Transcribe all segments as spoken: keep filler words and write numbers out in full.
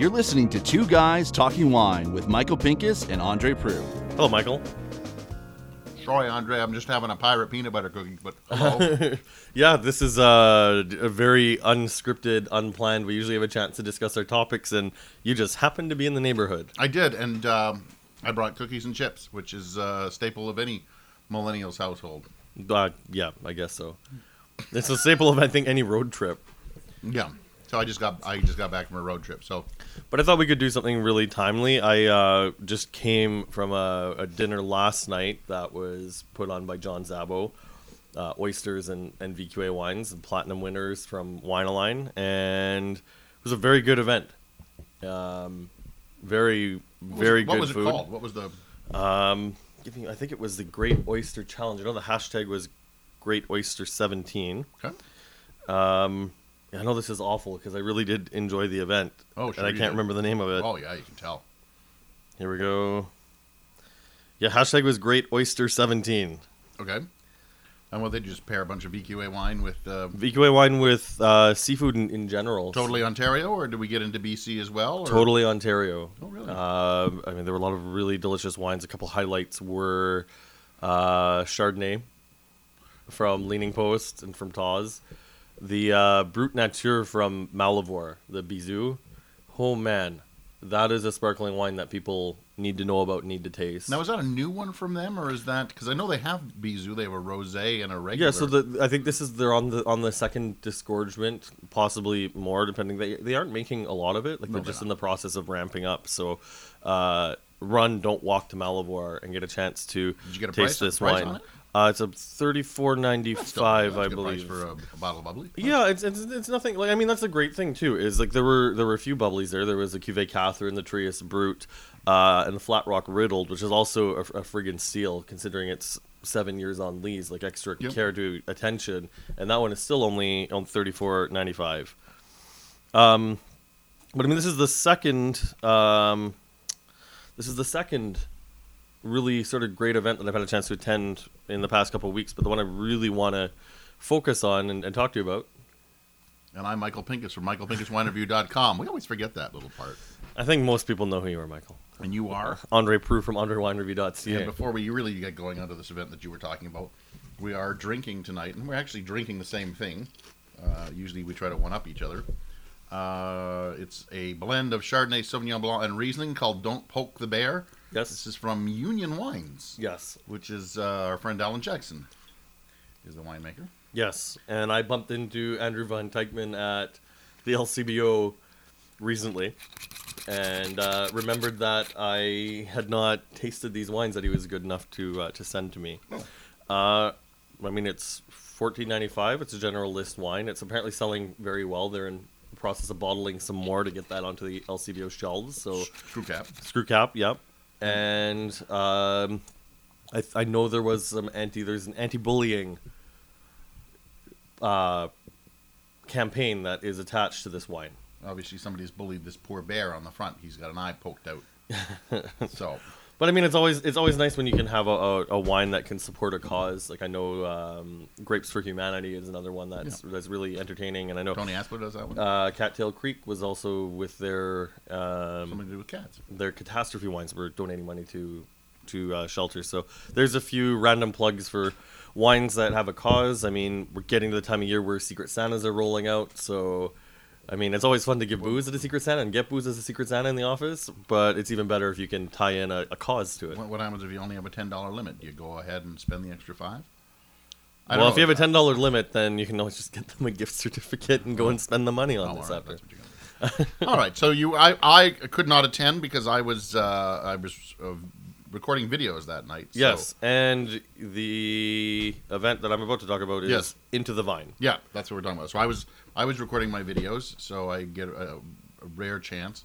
You're listening to Two Guys Talking Wine with Michael Pinkus and André Proulx. Hello, Michael. Sorry, Andre, I'm just having a pirate peanut butter cookie, but hello. Yeah, this is a, a very unscripted, unplanned. We usually have a chance to discuss our topics, and you just happened to be in the neighborhood. I did, and um, I brought cookies and chips, which is a staple of any millennial's household. Uh, yeah, I guess so. It's a staple of, I think, any road trip. Yeah. So I just got I just got back from a road trip. So, but I thought we could do something really timely. I uh, just came from a, a dinner last night that was put on by John Zabo, uh, oysters and, and V Q A wines and platinum winners from Wine Align, and it was a very good event. Um, very very good food. What was it called? What was the? Um, I think it was the Great Oyster Challenge. I know the hashtag was Great Oyster seventeen. Okay. Um. I know this is awful because I really did enjoy the event. Oh, sure. And I can't did. remember the name of it. Oh, yeah, you can tell. Here we go. Yeah, hashtag was Great Oyster seventeen. Okay. And what, they just pair a bunch of V Q A wine with... Uh, V Q A wine with uh, seafood in, in general. Totally Ontario, or did we get into B C as well? Or? Totally Ontario. Oh, really? Uh, I mean, there were a lot of really delicious wines. A couple highlights were uh, Chardonnay from Leaning Post and from Taws. The uh, Brut Nature from Malivore, the Bizou. Oh, man. That is a sparkling wine that people need to know about, need to taste. Now, is that a new one from them, or is that... Because I know they have Bizou. They have a rosé and a regular. Yeah, so the, I think this is... They're on the on the second disgorgement, possibly more, depending... They, they aren't making a lot of it. Like no, they're, they're just not. In the process of ramping up. So uh, run, don't walk to Malivore and get a chance to Did you get a taste price, this price wine. On it? Uh, it's a thirty-four ninety-five, I believe, price for a, a bottle of bubbly. Yeah, it's, it's it's nothing. Like I mean, that's a great thing too. Is like there were there were a few bubblies there. There was the Cuvée Catherine, the Trius Brut, uh, and the Flat Rock Riddled, which is also a, a friggin' steal considering it's seven years on lees. Like extra yep. care to attention, and that one is still only on thirty-four ninety-five. Um, but I mean, this is the second. Um, this is the second. Really sort of great event that I've had a chance to attend in the past couple of weeks, but the one I really want to focus on and, and talk to you about. And I'm Michael Pinkus from Michael Pinkus Wine Review dot com. We always forget that little part. I think most people know who you are, Michael. And you are? André Proulx from Andre Wine Review dot C A. And before we really get going onto this event that you were talking about, we are drinking tonight, and we're actually drinking the same thing. Uh, usually we try to one-up each other. Uh, it's a blend of Chardonnay, Sauvignon Blanc, and Riesling called Don't Poke the Bear. Yes. This is from Union Wines. Yes. Which is uh, our friend Alan Jackson is the winemaker. Yes. And I bumped into Andrew Van Teichman at the L C B O recently and uh, remembered that I had not tasted these wines that he was good enough to uh, to send to me. Oh. Uh, I mean, it's fourteen ninety-five. It's a general list wine. It's apparently selling very well. They're in the process of bottling some more to get that onto the L C B O shelves. So Screw cap. Screw cap, yep. Yeah. And um, I, th- I know there was some anti. There's an anti-bullying uh, campaign that is attached to this wine. Obviously, somebody's bullied this poor bear on the front. He's got an eye poked out. So, but I mean, it's always it's always nice when you can have a, a, a wine that can support a cause. Like I know, um, Grapes for Humanity is another one that's yeah. that's really entertaining. And I know Tony Asper does that one. Uh, Cattail Creek was also with their um, something to do with cats. Their catastrophe wines were donating money to to uh, shelters. So there's a few random plugs for wines that have a cause. I mean, we're getting to the time of year where Secret Santas are rolling out, so. I mean, it's always fun to give booze at a Secret Santa and get booze as a Secret Santa in the office, but it's even better if you can tie in a, a cause to it. What, what happens if you only have a ten dollars limit? Do you go ahead and spend the extra five? I well, don't if you have a ten dollars limit, then you can always just get them a gift certificate and go and spend the money on oh, this all right, after. All right, so you, I, I could not attend because I was, uh, I was uh, recording videos that night. So. Yes, and the event that I'm about to talk about is yes. Into the Vine. Yeah, that's what we're talking about. So I was... I was recording my videos, so I get a, a rare chance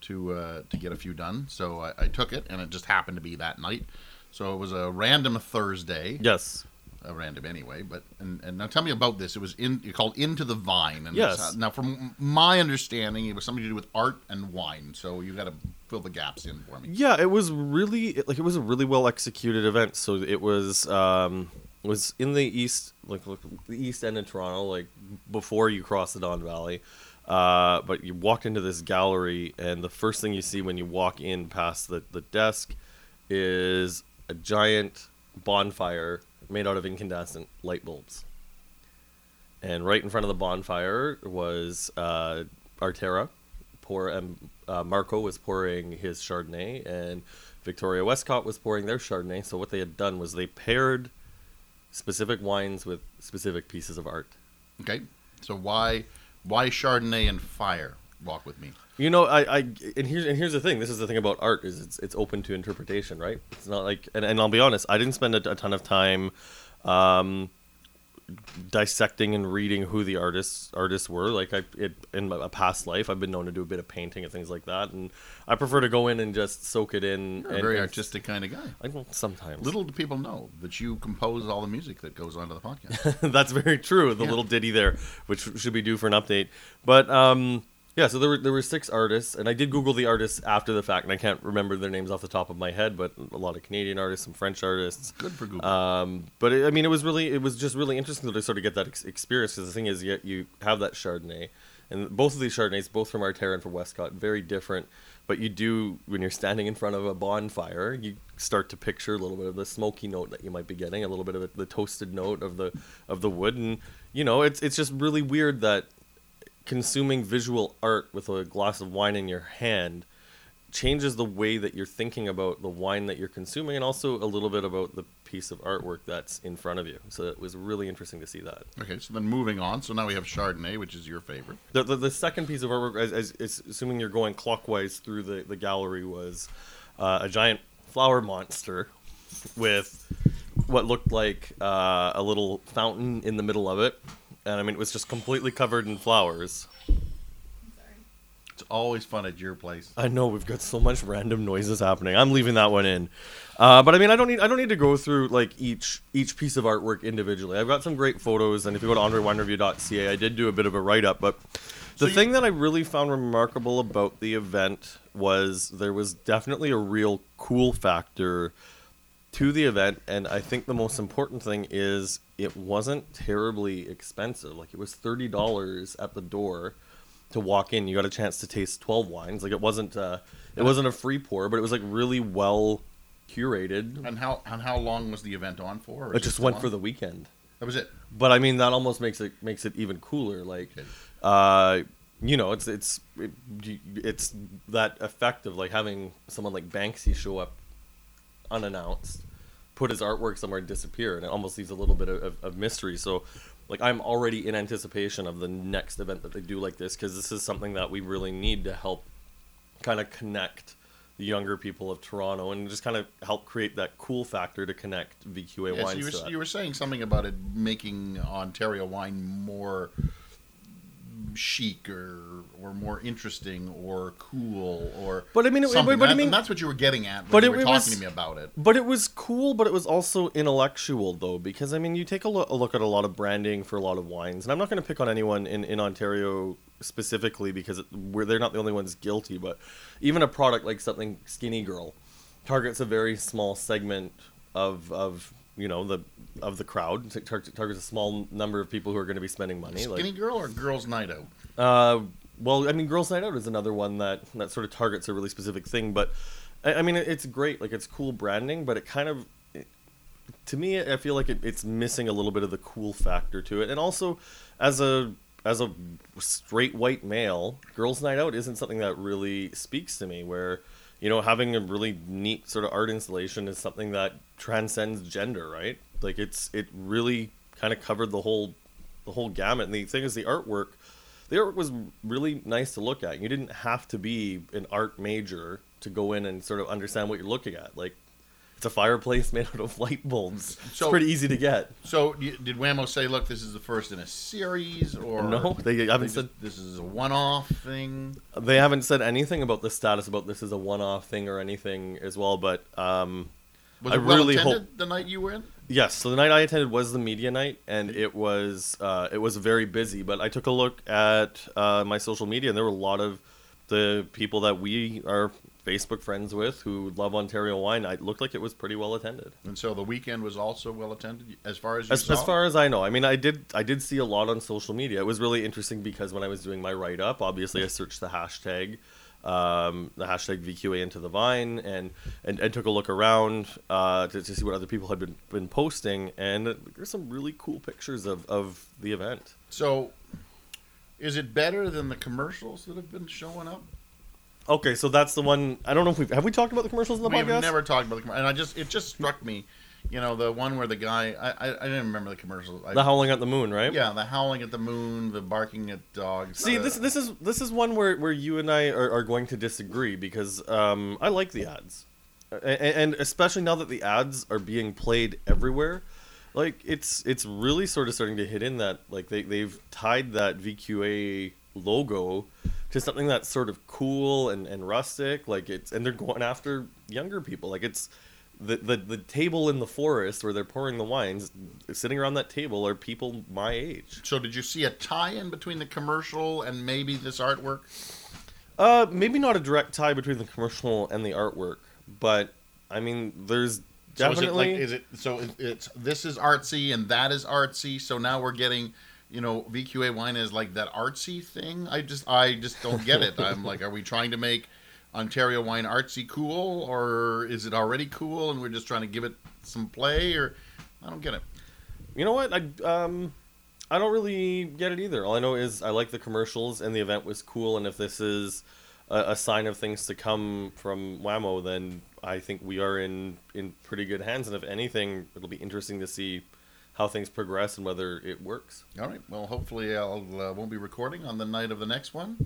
to uh, to get a few done. So I, I took it, and it just happened to be that night. So it was a random Thursday. Yes, a random anyway. But and, and now tell me about this. It was in called Into the Vine. And yes. This, now, from my understanding, it was something to do with art and wine. So you got to fill the gaps in for me. Yeah, it was really like it was a really well executed event. So it was. Um... was in the east, like, like the east end of Toronto, like before you cross the Don Valley. Uh, but you walk into this gallery, and the first thing you see when you walk in past the, the desk is a giant bonfire made out of incandescent light bulbs. And right in front of the bonfire was uh, Arterra. Pour, um, uh, Marco was pouring his Chardonnay, and Victoria Westcott was pouring their Chardonnay. So what they had done was they paired specific wines with specific pieces of art. Okay. So why... Why Chardonnay and fire? Walk with me. You know, I, I and here's and here's the thing. This is the thing about art is it's it's open to interpretation, right? It's not like and, and I'll be honest. I didn't spend a, a ton of time um, dissecting and reading who the artists artists were. Like I it, in my, a past life, I've been known to do a bit of painting and things like that. And I prefer to go in and just soak it in. You're and, a very and, artistic kind of guy. I well, sometimes. Little do people know that you compose all the music that goes onto the podcast. That's very true. The yeah. little ditty there, which should be due for an update. But um, yeah, so there were there were six artists, and I did Google the artists after the fact, and I can't remember their names off the top of my head. But a lot of Canadian artists, some French artists. Good for Google. Um, but it, I mean, it was really it was just really interesting to sort of get that ex- experience. Because the thing is, you, you have that Chardonnay, and both of these Chardonnays, both from Arterra and from Westcott, very different. But you do, when you're standing in front of a bonfire, you start to picture a little bit of the smoky note that you might be getting, a little bit of a, the toasted note of the of the wood, and you know, it's it's just really weird that consuming visual art with a glass of wine in your hand changes the way that you're thinking about the wine that you're consuming, and also a little bit about the piece of artwork that's in front of you. So it was really interesting to see that. Okay, so then moving on. So now we have Chardonnay, which is your favorite. The the, the second piece of artwork, as, as, as, assuming you're going clockwise through the, the gallery, was uh, a giant flower monster with what looked like uh, a little fountain in the middle of it. And I mean, it was just completely covered in flowers. It's always fun at your place. I know, we've got so much random noises happening. I'm leaving that one in. Uh, but I mean, I don't need I don't need to go through like each each piece of artwork individually. I've got some great photos, and if you go to Andre Wine Review dot C A, I did do a bit of a write-up. But the so thing you- that I really found remarkable about the event was there was definitely a real cool factor to the event, and I think the most important thing is it wasn't terribly expensive. Like, it was thirty dollars at the door to walk in. You got a chance to taste twelve wines. Like, it wasn't uh, it wasn't a free pour, but it was like really well curated. And how and how long was the event on for? It just went for the weekend. That was it. But I mean, that almost makes it makes it even cooler. Like, uh, you know, it's it's it, it's that effect of like having someone like Banksy show up unannounced, put his artwork somewhere and disappear, and it almost leaves a little bit of, of, of mystery. So, like, I'm already in anticipation of the next event that they do like this, because this is something that we really need to help kind of connect the younger people of Toronto and just kind of help create that cool factor to connect V Q A yeah, wines. So you, were, to that. You were saying something about it making Ontario wine more chic or or more interesting or cool or but I mean, it, but, but I mean that's what you were getting at when but you were it, it talking was, to me about it. But it was cool, but it was also intellectual, though, because I mean, you take a look, a look at a lot of branding for a lot of wines, and I'm not going to pick on anyone in, in Ontario specifically, because it, we're, they're not the only ones guilty, but even a product like something Skinny Girl targets a very small segment of of you know, the of the crowd. Targets a small number of people who are going to be spending money. Skinny like, Girl or Girls Night Out? Uh, well, I mean, Girls Night Out is another one that, that sort of targets a really specific thing. But, I, I mean, it's great. Like, it's cool branding, but it kind of, it, to me, I feel like it, it's missing a little bit of the cool factor to it. And also, as a as a straight white male, Girls Night Out isn't something that really speaks to me, where, you know, having a really neat sort of art installation is something that transcends gender, right? Like, it's it really kind of covered the whole the whole gamut. And the thing is, the artwork, the artwork was really nice to look at. You didn't have to be an art major to go in and sort of understand what you're looking at. Like, it's a fireplace made out of light bulbs. So, it's pretty easy to get. So did Wham-O say, look, this is the first in a series? Or no, they haven't they said... Just, this is a one-off thing? They haven't said anything about the status, about this is a one-off thing or anything as well, but um, was I it well really hope... the night you were in? Yes, so the night I attended was the media night, and it was, uh, it was very busy, but I took a look at uh, my social media, and there were a lot of the people that we are Facebook friends with who love Ontario wine. It looked like it was pretty well attended. And so the weekend was also well attended, as far as you as, saw? As far as I know. I mean, I did I did see a lot on social media. It was really interesting because when I was doing my write-up, obviously I searched the hashtag, um, the hashtag V Q A into the vine, and, and, and took a look around uh, to, to see what other people had been, been posting. And there's some really cool pictures of, of the event. So is it better than the commercials that have been showing up? Okay, so that's the one. I don't know if we've have we talked about the commercials in the we podcast. We've never talked about the commercials, and I just it just struck me, you know, the one where the guy I I, I didn't remember the commercials. I, the howling at the moon, right? Yeah, the howling at the moon, the barking at dogs. See, uh, this this is this is one where, where you and I are, are going to disagree because um, I like the ads, and, and especially now that the ads are being played everywhere, like it's it's really sort of starting to hit in that like they they've tied that V Q A logo to something that's sort of cool and, and rustic, like it's, and they're going after younger people. Like it's the, the the table in the forest where they're pouring the wines, sitting around that table are people my age. So did you see a tie-in between the commercial and maybe this artwork? Uh, maybe not a direct tie between the commercial and the artwork, but I mean, there's definitely. So is it like, is it so? It, it's this is artsy and that is artsy. So now we're getting. You know, V Q A wine is like that artsy thing. I just, I just don't get it. I'm like, are we trying to make Ontario wine artsy cool, or is it already cool and we're just trying to give it some play? Or I don't get it. You know what? I um, I don't really get it either. All I know is I like the commercials and the event was cool. And if this is a, a sign of things to come from Wham-O, then I think we are in in pretty good hands. And if anything, it'll be interesting to see how things progress and whether it works. All right. Well, hopefully I uh, won't be recording on the night of the next one,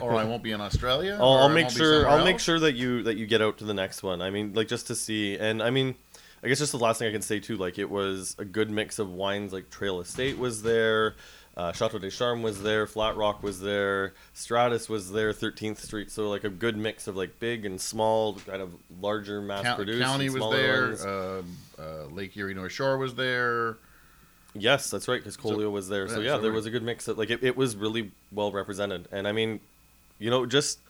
or I won't be in Australia. I'll, I'll make sure. I'll else. make sure that you that you get out to the next one. I mean, like just to see. And I mean, I guess just the last thing I can say too. Like it was a good mix of wines. Like Trail Estate was there, uh, Chateau des Charmes was there, Flat Rock was there, Stratus was there, thirteenth street. So like a good mix of like big and small, kind of larger mass produced. County was there. Uh, uh, Lake Erie North Shore was there. Yes, that's right, because Colio so, was there. So, yeah, so there was a good mix. Of, like, it, it was really well represented. And, I mean, you know, just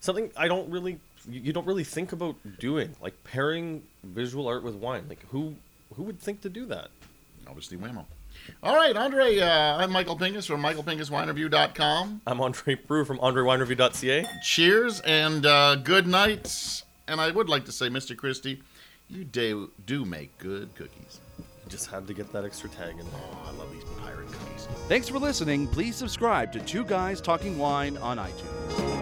something I don't really, you don't really think about doing, like pairing visual art with wine. Like, who who would think to do that? Obviously, Wham-O. All right, Andre, uh, I'm Michael Pinkus from Michael Pinkus Wine Review dot com. I'm Andre Proulx from Andre Wine Review dot C A. Cheers and uh, good night. And I would like to say, Mister Christie, you do, do make good cookies. Just had to get that extra tag in there. Oh, I love these pirate cookies. Thanks for listening. Please subscribe to Two Guys Talking Wine on iTunes.